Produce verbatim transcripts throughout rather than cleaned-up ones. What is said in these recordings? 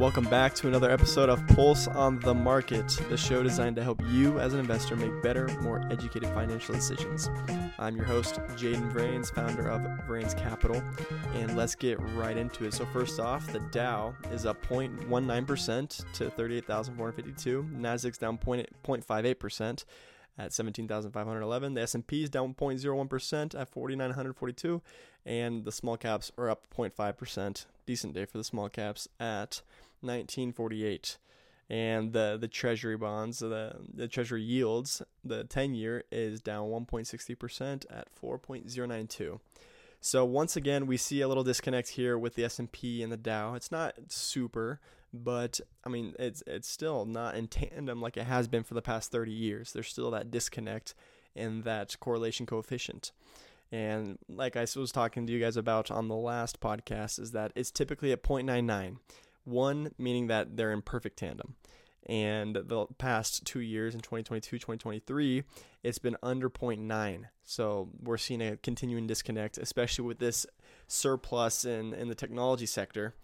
Welcome back to another episode of Pulse on the Market, the show designed to help you as an investor make better, more educated financial decisions. I'm your host, Jaden Vrains, founder of Vrains Capital, and let's get right into it. So first off, the Dow is up zero point one nine percent to thirty-eight thousand four hundred fifty-two. Nasdaq's down zero point five eight percent at seventeen thousand five hundred eleven. The S and P is down zero point zero one percent at forty-nine forty-two, and the small caps are up zero point five percent. Decent day for the small caps at nineteen forty-eight. And the the treasury bonds, the the treasury yields, the ten year is down one point six zero percent at four point zero nine two. So once again, we see a little disconnect here with the S and P and the Dow. It's not super, but I mean, it's it's still not in tandem like it has been for the past thirty years. There's still that disconnect and that correlation coefficient. And like I was talking to you guys about on the last podcast, is that it's typically at zero point nine nine. One, meaning that they're in perfect tandem. And the past two years in twenty twenty-two, twenty twenty-three, it's been under zero point nine. So we're seeing a continuing disconnect, especially with this surplus in, in the technology sector,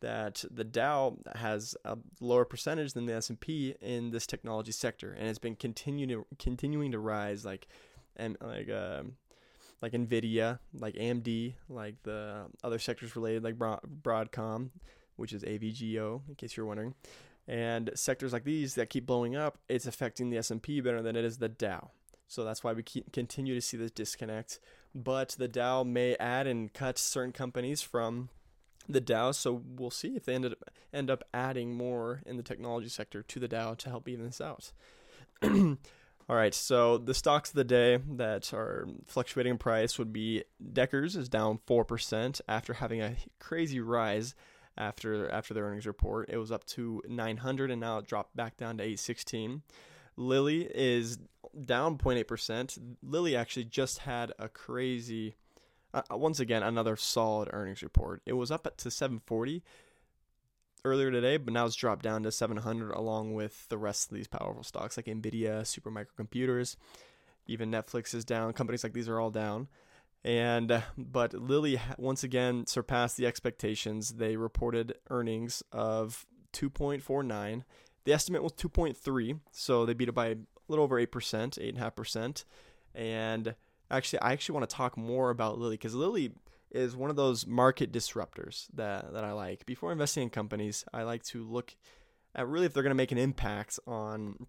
that the Dow has a lower percentage than the S and P in this technology sector. And it's been continuing continuing to rise like, and like, uh, like NVIDIA, like A M D, like the other sectors related, like Broadcom, which is A V G O, in case you're wondering. And sectors like these that keep blowing up, it's affecting the S and P better than it is the Dow. So that's why we keep, continue to see this disconnect. But the Dow may add and cut certain companies from the Dow, so we'll see if they ended up, end up adding more in the technology sector to the Dow to help even this out. All right, so the stocks of the day that are fluctuating in price would be Deckers is down four percent after having a crazy rise after after their earnings report. It was up to nine hundred and now it dropped back down to eight sixteen. Lilly is down zero point eight percent. Lilly actually just had a crazy, uh, once again, another solid earnings report. It was up to seven forty earlier today, but now it's dropped down to seven hundred along with the rest of these powerful stocks like NVIDIA, Supermicro Computers, even Netflix is down. Companies like these are all down. And but Lilly once again surpassed the expectations. They reported earnings of two point four nine. The estimate was two point three, so they beat it by a little over eight percent, eight point five percent. And actually, I actually want to talk more about Lilly because Lilly is one of those market disruptors that, that I like. Before investing in companies, I like to look at really if they're going to make an impact on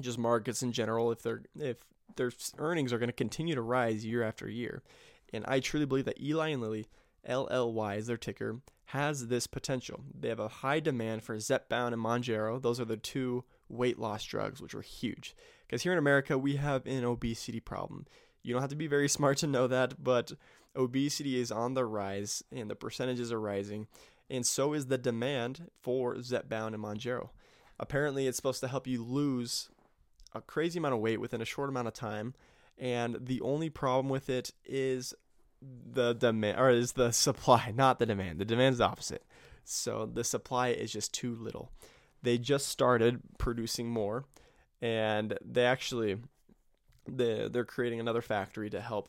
just markets in general, if they're if their earnings are going to continue to rise year after year. And I truly believe that Eli Lilly, L L Y is their ticker, has this potential. They have a high demand for Zepbound and Mounjaro. Those are the two weight loss drugs, which are huge. Because here in America, we have an obesity problem. You don't have to be very smart to know that, but obesity is on the rise and the percentages are rising, and so is the demand for Zepbound and Mounjaro. Apparently, it's supposed to help you lose a crazy amount of weight within a short amount of time, and the only problem with it is the demand, or is the supply, not the demand. The demand is the opposite. So the supply is just too little. They just started producing more, and they actually they're creating another factory to help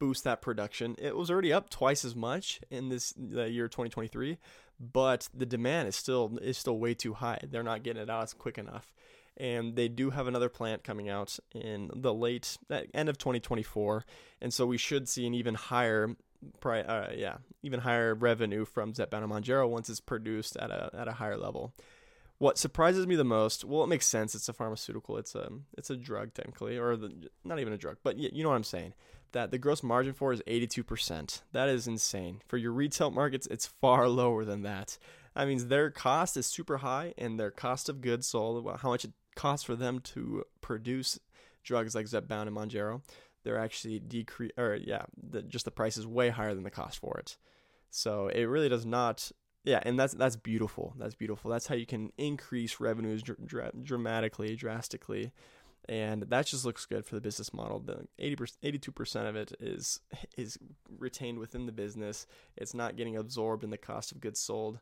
boost that production. It was already up twice as much in this the year twenty twenty-three, but the demand is still is still way too high. They're not getting it out quick enough. And they do have another plant coming out in the late end of twenty twenty-four, and so we should see an even higher pri- uh, yeah, even higher revenue from Zepbound and Mounjaro once it's produced at a at a higher level. What surprises me the most, well, it makes sense. It's a pharmaceutical. It's a it's a drug technically, or the, not even a drug, but you know what I'm saying. That the gross margin for is eighty-two percent. That is insane. For your retail markets, it's far lower than that. That means their cost is super high, and their cost of goods sold, how much it costs for them to produce drugs like Zepbound and Mounjaro, they're actually decrease, or yeah, the, just the price is way higher than the cost for it. So it really does not. Yeah, and that's that's beautiful. That's beautiful. That's how you can increase revenues dr- dr- dramatically, drastically, and that just looks good for the business model. The eighty-two percent of it is is retained within the business. It's not getting absorbed in the cost of goods sold,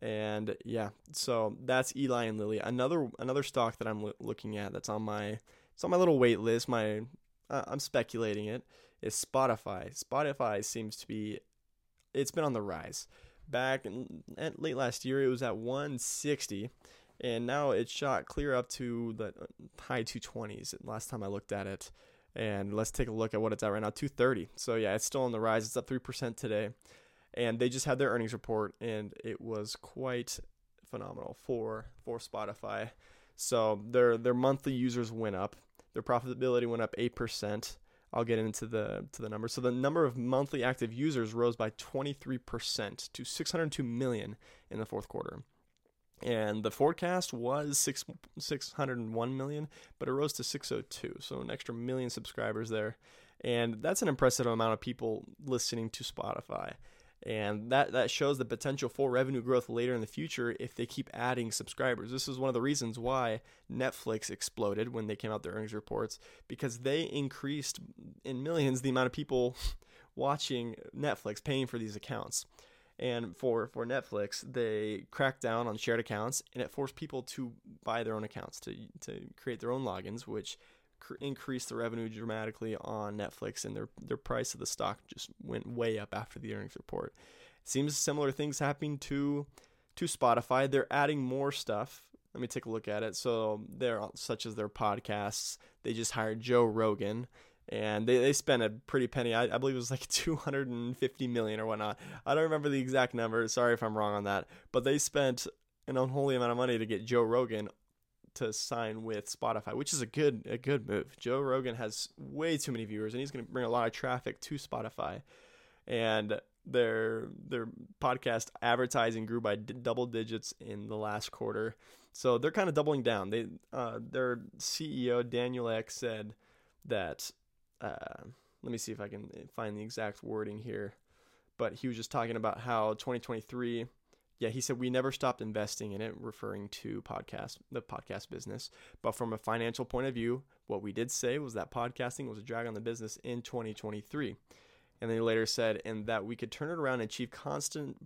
and yeah, so that's Eli and Lilly. Another another stock that I'm l- looking at that's on my it's on my little wait list. My uh, I'm speculating it is Spotify. Spotify seems to be it's been on the rise. back in, at late last year, it was at one sixty, and now it shot clear up to the high two twenties last time I looked at it. And let's take a look at what it's at right now, two thirty. So yeah, it's still on the rise. It's up three percent today. And they just had their earnings report, and it was quite phenomenal for for Spotify. So their their monthly users went up. Their profitability went up eight percent. I'll get into the to the numbers. So the number of monthly active users rose by twenty-three percent to six hundred two million in the fourth quarter. And the forecast was six, six hundred one million, but it rose to six hundred two. So an extra million subscribers there. And that's an impressive amount of people listening to Spotify. And that, that shows the potential for revenue growth later in the future if they keep adding subscribers. This is one of the reasons why Netflix exploded when they came out their earnings reports, because they increased in millions the amount of people watching Netflix, paying for these accounts. And for, for Netflix, they cracked down on shared accounts, and it forced people to buy their own accounts, to to create their own logins, which cr- increased the revenue dramatically on Netflix, and their, their price of the stock just went way up after the earnings report. It seems similar things happening to to Spotify. They're adding more stuff. Let me take a look at it. So they're such as their podcasts. They just hired Joe Rogan. And they, they spent a pretty penny. I, I believe it was like two hundred fifty million or whatnot. I don't remember the exact number. Sorry if I'm wrong on that. But they spent an unholy amount of money to get Joe Rogan to sign with Spotify, which is a good a good move. Joe Rogan has way too many viewers, and he's going to bring a lot of traffic to Spotify. And their their podcast advertising grew by d- double digits in the last quarter. So they're kind of doubling down. They uh, their C E O, Daniel Ek, said that... Uh, let me see if I can find the exact wording here, but he was just talking about how twenty twenty-three, yeah, he said, we never stopped investing in it, referring to podcast, the podcast business. But from a financial point of view, what we did say was that podcasting was a drag on the business in twenty twenty-three. And then he later said, and that we could turn it around and achieve constant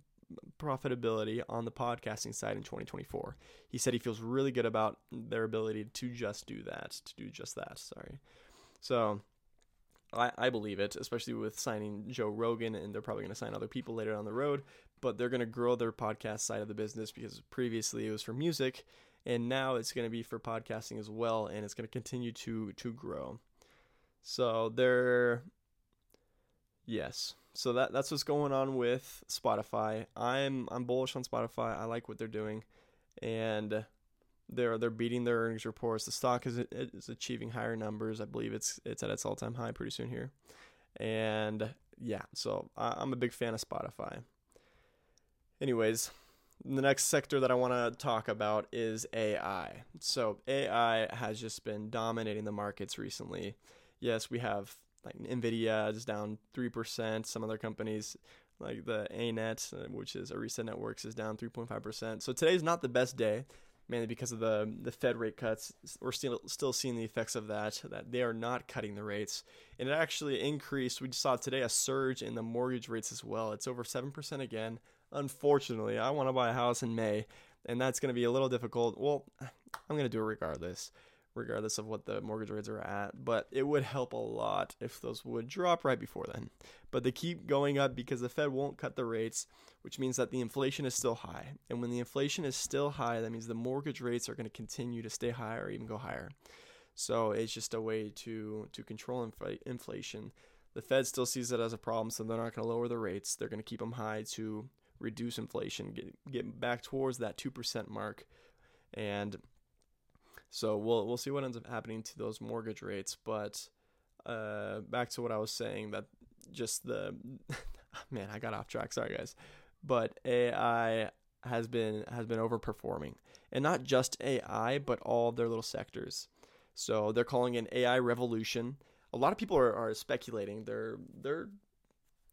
profitability on the podcasting side in twenty twenty-four. He said he feels really good about their ability to just do that, to do just that. Sorry. So I believe it, especially with signing Joe Rogan, and they're probably going to sign other people later on the road, but they're going to grow their podcast side of the business, because previously it was for music, and now it's going to be for podcasting as well, and it's going to continue to to grow. So they're, yes. So that that's what's going on with Spotify. I'm I'm bullish on Spotify. I like what they're doing, and They're they're beating their earnings reports. The stock is is achieving higher numbers. I believe it's it's at its all time high pretty soon here, and yeah. So I'm a big fan of Spotify. Anyways, the next sector that I want to talk about is A I. So A I has just been dominating the markets recently. Yes, we have like NVIDIA is down three percent. Some other companies, like the A net, which is Arista Networks, is down three point five percent. So today's not the best day, mainly because of the the Fed rate cuts. We're still still seeing the effects of that, that they are not cutting the rates. And it actually increased. We saw today a surge in the mortgage rates as well. It's over seven percent again. Unfortunately, I want to buy a house in May, and that's going to be a little difficult. Well, I'm going to do it regardless, regardless of what the mortgage rates are at. But it would help a lot if those would drop right before then. But they keep going up because the Fed won't cut the rates, which means that the inflation is still high. And when the inflation is still high, that means the mortgage rates are going to continue to stay high or even go higher. So it's just a way to, to control inf- inflation. The Fed still sees it as a problem, so they're not going to lower the rates. They're going to keep them high to reduce inflation, get, get back towards that two percent mark. And so we'll we'll see what ends up happening to those mortgage rates. But uh, back to what I was saying, that just the man, I got off track. Sorry, guys. But A I has been has been overperforming, and not just A I, but all of their little sectors. So they're calling an A I revolution. A lot of people are, are speculating. They're they're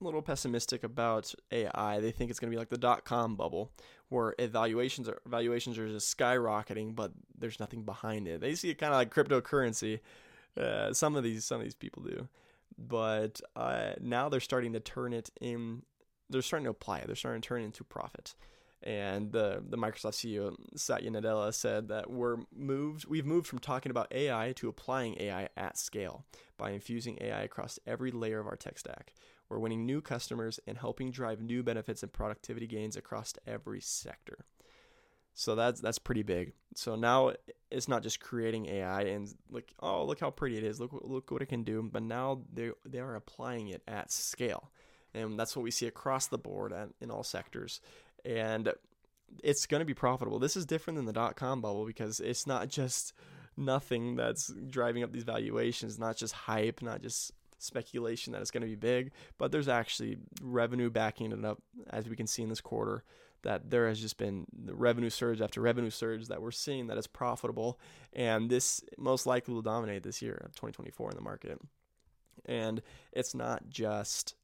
a little pessimistic about A I. They think it's going to be like the dot com bubble, where evaluations are valuations are just skyrocketing, but there's nothing behind it. They see it kind of like cryptocurrency. Uh, some of these some of these people do, but uh, now they're starting to turn it in. They're starting to apply it. They're starting to turn it into profit. And the the Microsoft C E O Satya Nadella said that we're moved. We've moved from talking about A I to applying A I at scale by infusing A I across every layer of our tech stack. We're winning new customers and helping drive new benefits and productivity gains across every sector. So that's that's pretty big. So now it's not just creating A I and like, oh, look how pretty it is. Look look what it can do. But now they they are applying it at scale. And that's what we see across the board and in all sectors. And it's going to be profitable. This is different than the dot-com bubble because it's not just nothing that's driving up these valuations, not just hype, not just speculation that it's going to be big, but there's actually revenue backing it up, as we can see in this quarter, that there has just been the revenue surge after revenue surge that we're seeing that is profitable. And this most likely will dominate this year of twenty twenty-four in the market. And it's not just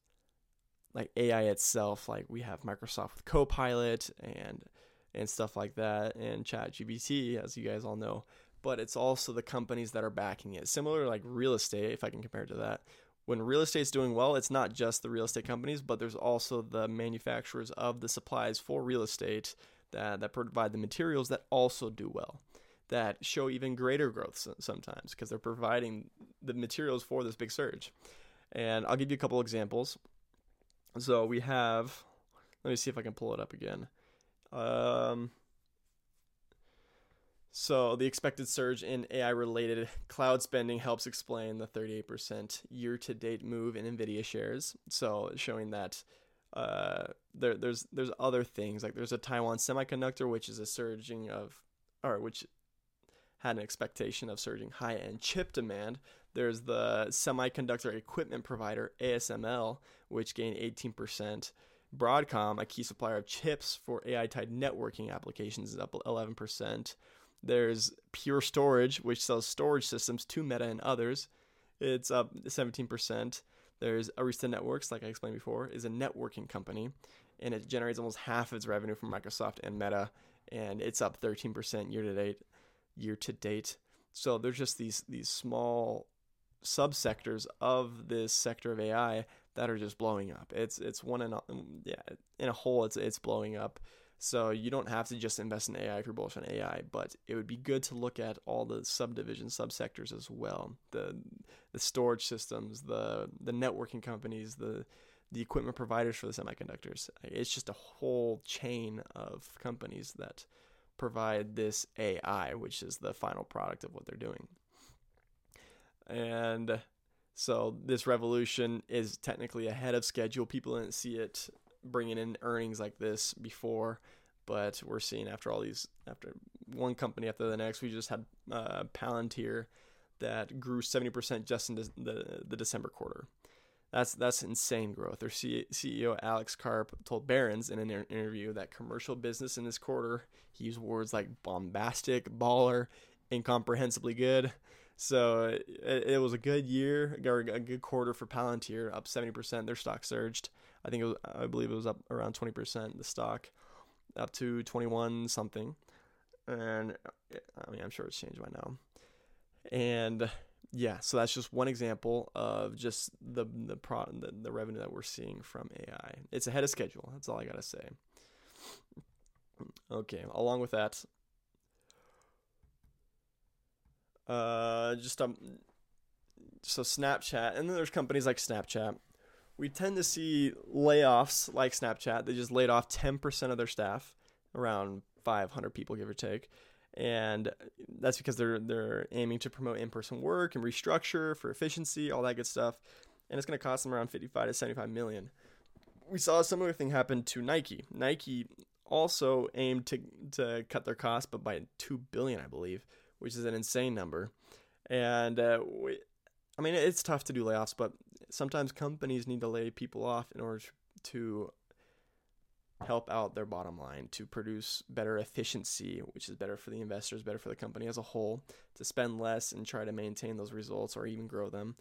like A I itself, like we have Microsoft with Copilot and and stuff like that, and ChatGPT, as you guys all know, but it's also the companies that are backing it. Similar like real estate, if I can compare it to that. When real estate's doing well, it's not just the real estate companies, but there's also the manufacturers of the supplies for real estate that, that provide the materials that also do well, that show even greater growth sometimes because they're providing the materials for this big surge. And I'll give you a couple examples. So we have, let me see if I can pull it up again. Um, so the expected surge in A I-related cloud spending helps explain the thirty-eight percent year-to-date move in NVIDIA shares. So showing that uh, there, there's there's other things, like there's a Taiwan semiconductor, which is a surging of, or which had an expectation of surging high-end chip demand. There's the semiconductor equipment provider A S M L, which gained eighteen percent. Broadcom, a key supplier of chips for A I-tied networking applications, is up eleven percent. There's Pure Storage, which sells storage systems to Meta and others. It's up seventeen percent. There's Arista Networks, like I explained before, is a networking company, and it generates almost half of its revenue from Microsoft and Meta, and it's up thirteen percent year to date. Year to date. So there's just these these small subsectors of this sector of A I that are just blowing up. It's it's one in a, yeah in a whole it's it's blowing up. So you don't have to just invest in A I if you're bullish on A I, but it would be good to look at all the subdivision subsectors as well. The the storage systems, the the networking companies, the the equipment providers for the semiconductors. It's just a whole chain of companies that provide this A I, which is the final product of what they're doing. And so this revolution is technically ahead of schedule. People didn't see it bringing in earnings like this before, but we're seeing after all these, after one company after the next. We just had uh, Palantir that grew seventy percent just in the, the December quarter. That's that's insane growth. Their C E O, Alex Karp, told Barron's in an interview that commercial business in this quarter, he used words like bombastic, baller, incomprehensibly good. So it, it was a good year, or a good quarter for Palantir, up seventy percent. Their stock surged. I think it was, I believe it was up around twenty percent, the stock, up to twenty-one something. And I mean, I'm sure it's changed by now. And yeah, so that's just one example of just the the, pro, the the revenue that we're seeing from A I. It's ahead of schedule. That's all I gotta say. Okay, along with that, uh, just um, so Snapchat, and then there's companies like Snapchat. We tend to see layoffs like Snapchat. They just laid off ten percent of their staff, around five hundred people, give or take. And that's because they're they're aiming to promote in-person work and restructure for efficiency, all that good stuff. And it's going to cost them around fifty-five to seventy-five million. We saw a similar thing happen to Nike. Nike also aimed to to cut their costs, but by two billion dollars, I believe, which is an insane number. And uh, we, I mean, it's tough to do layoffs, but sometimes companies need to lay people off in order to help out their bottom line, to produce better efficiency, which is better for the investors, better for the company as a whole, to spend less and try to maintain those results or even grow them.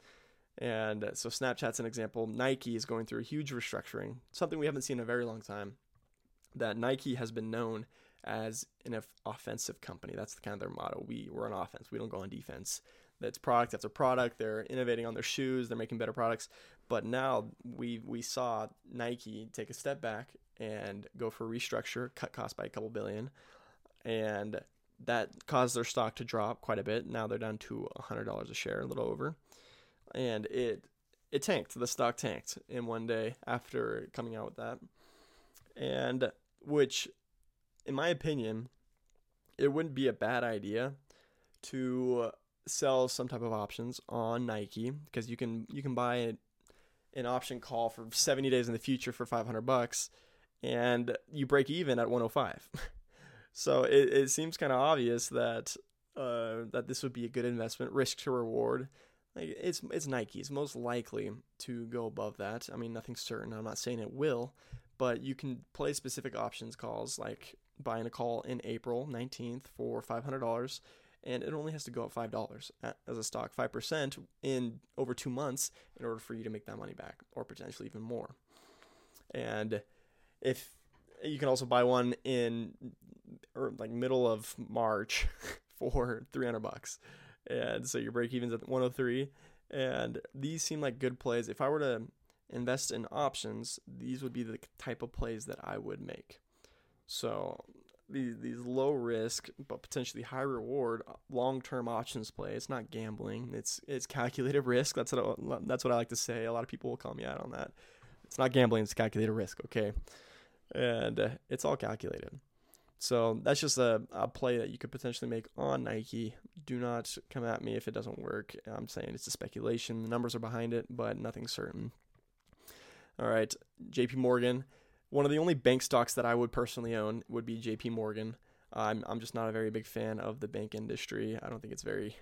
And so Snapchat's an example. Nike is going through a huge restructuring, something we haven't seen in a very long time, that Nike has been known as an offensive company. That's the kind of their motto. We, we're on offense. We don't go on defense. That's product after product. They're innovating on their shoes. They're making better products. But now we we saw Nike take a step back and go for restructure, cut costs by a couple billion. And that caused their stock to drop quite a bit. Now they're down to one hundred dollars a share, a little over. And it it tanked. The stock tanked in one day after coming out with that. And which, in my opinion, it wouldn't be a bad idea to sell some type of options on Nike, because you can you can buy an, an option call for seventy days in the future for five hundred bucks, and you break even at one oh five. So it, it seems kind of obvious that uh, that this would be a good investment, risk to reward. Like it's it's Nike. It's most likely to go above that. I mean, nothing's certain. I'm not saying it will, but you can play specific options calls, like buying a call in April nineteenth for five hundred dollars, and it only has to go up five dollars as a stock, five percent in over two months in order for you to make that money back, or potentially even more. And if you can also buy one in or like middle of March for three hundred bucks. And so your break even's at one oh three, and these seem like good plays. If I were to invest in options, these would be the type of plays that I would make. So these these low risk but potentially high reward long term options play. It's not gambling. It's it's calculated risk. That's what I, that's what I like to say. A lot of people will call me out on that. It's not gambling. It's calculated risk. Okay, and uh, it's all calculated. So that's just a, a play that you could potentially make on Nike. Do not come at me if it doesn't work. I'm saying it's a speculation. The numbers are behind it, but nothing's certain. All right, J P Morgan. One of the only bank stocks that I would personally own would be J P Morgan. I'm I'm just not a very big fan of the bank industry. I don't think it's very.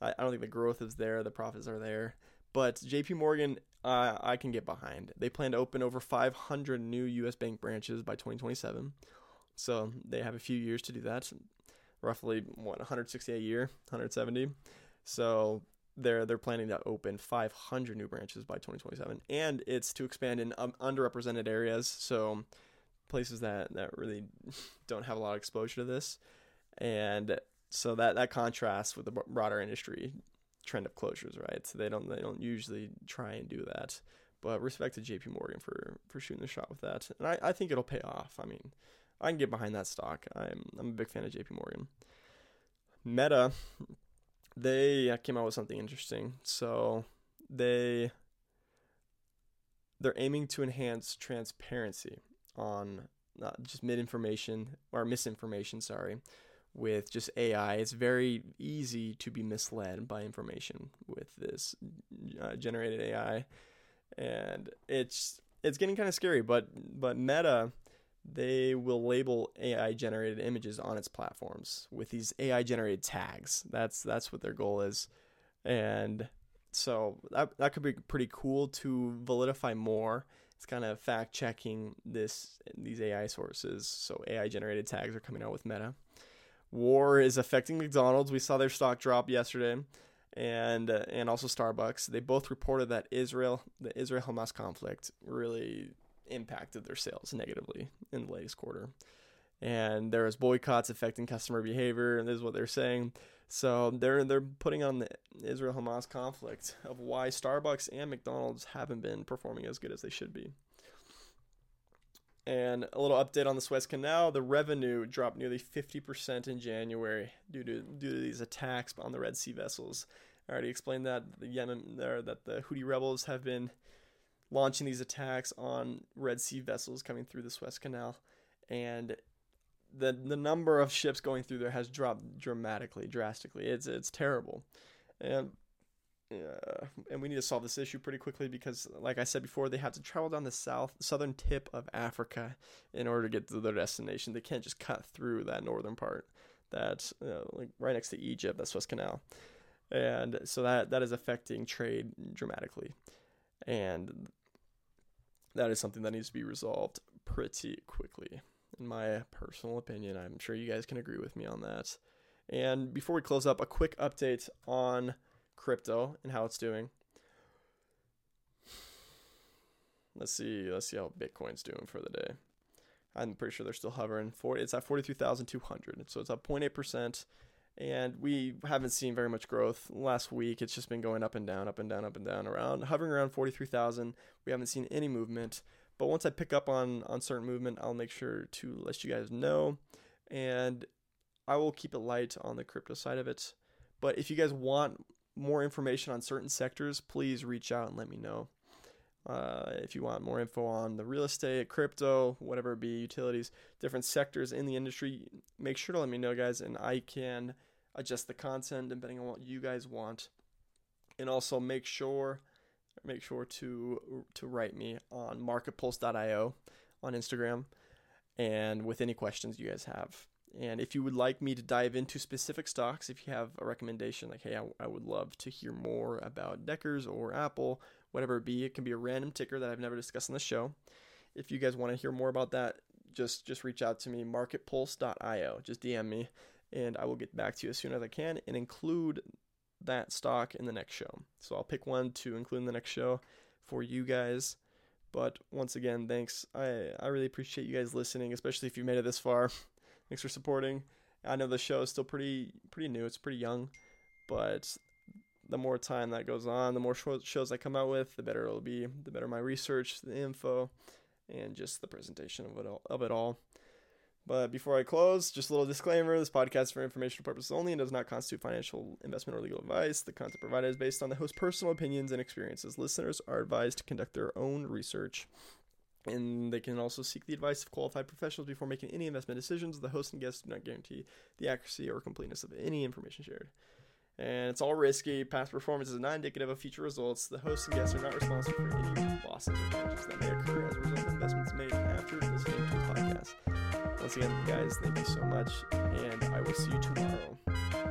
I, I don't think the growth is there. The profits are there. But J P Morgan, uh, I can get behind. They plan to open over five hundred new U S bank branches by twenty twenty-seven. So they have a few years to do that. Roughly what, one hundred sixty a year, one hundred seventy. So They're they're planning to open five hundred new branches by twenty twenty-seven, and it's to expand in um, underrepresented areas, so places that, that really don't have a lot of exposure to this. And so that, that contrasts with the broader industry trend of closures, right? So they don't they don't usually try and do that, but respect to J P Morgan for, for shooting the shot with that, and I, I think it'll pay off. I mean, I can get behind that stock. I'm I'm a big fan of J P Morgan. Meta. They came out with something interesting. So they they're aiming to enhance transparency on not just misinformation or misinformation, sorry, with just A I. It's very easy to be misled by information with this uh, generated A I, and it's it's getting kind of scary. But but Meta, they will label A I-generated images on its platforms with these A I-generated tags. That's that's what their goal is. And so that, that could be pretty cool to validify more. It's kind of fact-checking this these A I sources. So A I-generated tags are coming out with Meta. War is affecting McDonald's. We saw their stock drop yesterday. And uh, and also Starbucks. They both reported that Israel, the Israel-Hamas conflict really impacted their sales negatively in the latest quarter, and there was boycotts affecting customer behavior, and this is what they're saying. So they're they're putting on the Israel-Hamas conflict of why Starbucks and McDonald's haven't been performing as good as they should be. And a little update on the Suez Canal: the revenue dropped nearly fifty percent in January due to due to these attacks on the Red Sea vessels. I already explained that the Yemen there that the Houthi rebels have been launching these attacks on Red Sea vessels coming through the Suez Canal, and the the number of ships going through there has dropped dramatically, drastically. It's it's terrible, and uh, and we need to solve this issue pretty quickly because, like I said before, they have to travel down the south southern tip of Africa in order to get to their destination. They can't just cut through that northern part, that uh, like right next to Egypt, that Suez Canal, and so that that is affecting trade dramatically, and that is something that needs to be resolved pretty quickly, in my personal opinion. I'm sure you guys can agree with me on that. And before we close up, a quick update on crypto and how it's doing. Let's see. Let's see how Bitcoin's doing for the day. I'm pretty sure they're still hovering. forty, it's at forty-three thousand two hundred. So it's up zero point eight percent. And we haven't seen very much growth last week. It's just been going up and down, up and down, up and down, around hovering around forty-three thousand. We haven't seen any movement. But once I pick up on, on certain movement, I'll make sure to let you guys know. And I will keep it light on the crypto side of it. But if you guys want more information on certain sectors, please reach out and let me know. Uh, if you want more info on the real estate, crypto, whatever it be, utilities, different sectors in the industry, make sure to let me know, guys, and I can adjust the content depending on what you guys want. And also make sure make sure to to write me on marketpulse dot io on Instagram, and with any questions you guys have. And if you would like me to dive into specific stocks, if you have a recommendation, like, hey, I, I would love to hear more about Deckers or Apple, whatever it be, it can be a random ticker that I've never discussed on the show. If you guys want to hear more about that, just just reach out to me, marketpulse dot io. Just D M me, and I will get back to you as soon as I can and include that stock in the next show. So I'll pick one to include in the next show for you guys. But once again, thanks. I, I really appreciate you guys listening, especially if you made it this far. Thanks for supporting. I know the show is still pretty pretty new. It's pretty young. But the more time that goes on, the more shows I come out with, the better it'll be. The better my research, the info, and just the presentation of it all. Of it all. But before I close, just a little disclaimer. This podcast is for informational purposes only and does not constitute financial, investment, or legal advice. The content provided is based on the host's personal opinions and experiences. Listeners are advised to conduct their own research. And they can also seek the advice of qualified professionals before making any investment decisions. The host and guests do not guarantee the accuracy or completeness of any information shared. And it's all risky. Past performance is not indicative of future results. The host and guests are not responsible for any losses or changes that may occur as a result of investments made after listening to the podcast. Once again, guys, thank you so much, and I will see you tomorrow.